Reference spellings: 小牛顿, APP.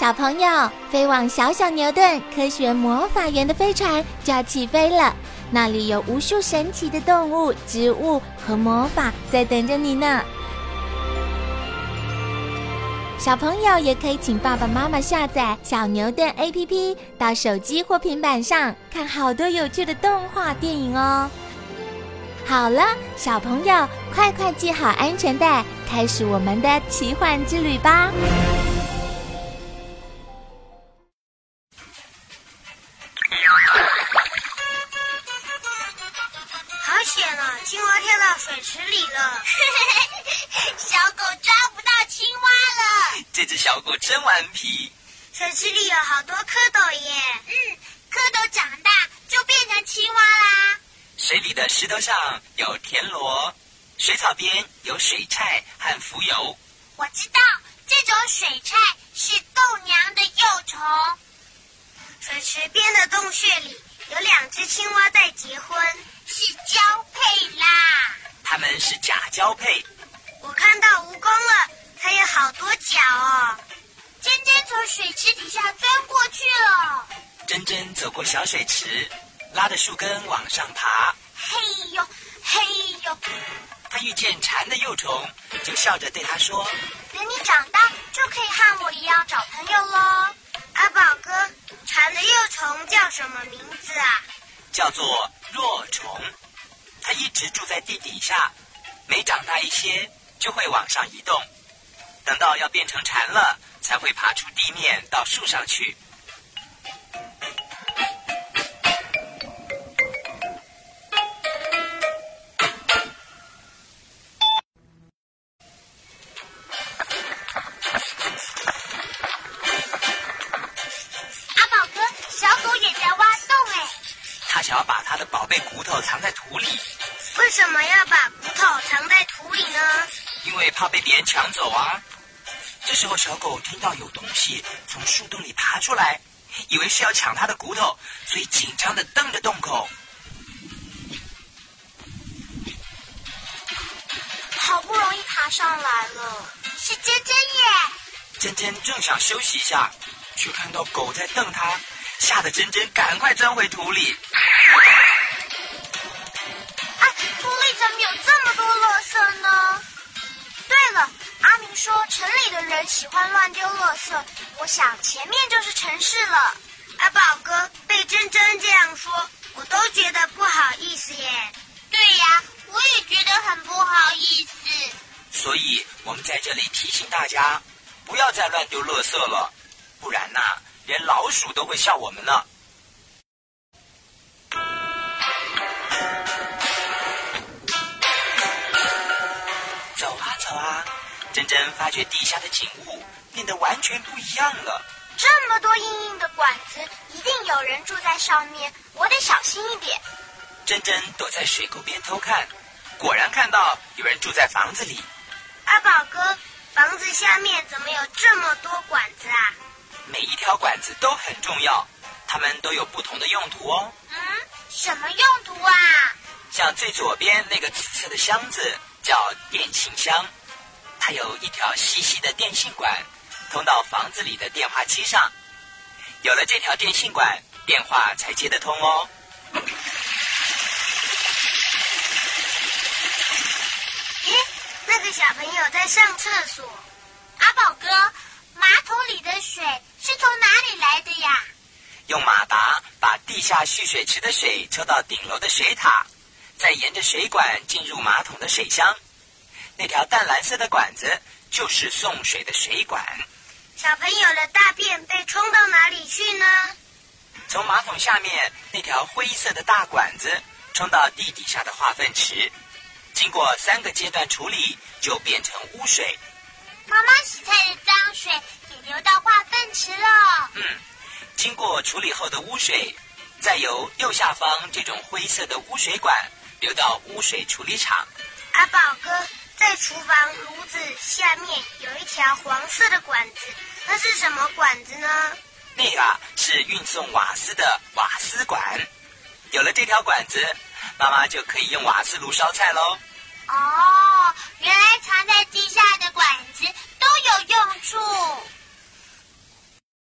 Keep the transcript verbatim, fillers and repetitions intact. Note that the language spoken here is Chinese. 小朋友，飞往小小牛顿科学魔法园的飞船就要起飞了，那里有无数神奇的动物、植物和魔法在等着你呢。小朋友也可以请爸爸妈妈下载小牛顿 A P P 到手机或平板上看好多有趣的动画电影哦。好了，小朋友，快快系好安全带，开始我们的奇幻之旅吧。好险啊，青蛙跳到水池里了。小狗抓不到青蛙了。这只小狗真顽皮。水池里有好多蝌蚪耶。嗯，蝌蚪长大就变成青蛙啦。水里的石头上有田螺，水草边有水菜和浮游。我知道，这种水菜是豆娘的幼虫。水池边的洞穴里有两只青蛙在结婚，是交配啦。它们是假交配。我看到蜈蚣了，它有好多脚哦。珍珍从水池底下钻过去了。珍珍走过小水池，拉着树根往上爬。嘿呦嘿呦，他遇见蝉的幼虫，就笑着对他说：等你长大就可以和我一样找朋友咯。阿宝哥，蝉的幼虫叫什么名字啊？叫做若虫，它一直住在地底下，每长大一些就会往上移动，等到要变成蝉了才会爬出地面到树上去。想要把他的宝贝骨头藏在土里。为什么要把骨头藏在土里呢？因为怕被别人抢走啊。这时候小狗听到有东西从树洞里爬出来，以为是要抢它的骨头，所以紧张地瞪着洞口。好不容易爬上来了，是珍珍耶。珍珍正想休息一下，却看到狗在瞪它，吓得珍珍赶快钻回土里。啊，土里怎么有这么多垃圾呢？对了，阿明说城里的人喜欢乱丢垃圾，我想前面就是城市了。阿宝哥，被珍珍这样说，我都觉得不好意思耶。对呀，我也觉得很不好意思。所以我们在这里提醒大家，不要再乱丢垃圾了，不然呐、啊。连老鼠都会笑我们呢。走啊走啊，珍珍发觉地下的景物变得完全不一样了。这么多硬硬的管子，一定有人住在上面，我得小心一点。珍珍躲在水沟边偷看，果然看到有人住在房子里。阿宝哥，房子下面怎么有这么多管子啊？每一条管子都很重要，它们都有不同的用途哦。嗯，什么用途啊？像最左边那个紫色的箱子叫电信箱，它有一条细细的电信管通到房子里的电话机上，有了这条电信管，电话才接得通哦。咦，那个小朋友在上厕所。阿宝哥，马桶里的水是从哪里来的呀？用马达把地下蓄水池的水抽到顶楼的水塔，再沿着水管进入马桶的水箱。那条淡蓝色的管子就是送水的水管。小朋友的大便被冲到哪里去呢？从马桶下面那条灰色的大管子冲到地底下的化粪池，经过三个阶段处理就变成污水。妈妈洗菜的脏水也流到化粪池了。嗯，经过处理后的污水，再由右下方这种灰色的污水管流到污水处理厂。阿宝哥，在厨房炉子下面有一条黄色的管子，那是什么管子呢？那个是运送瓦斯的瓦斯管。有了这条管子，妈妈就可以用瓦斯炉烧菜咯。哦，原来藏在地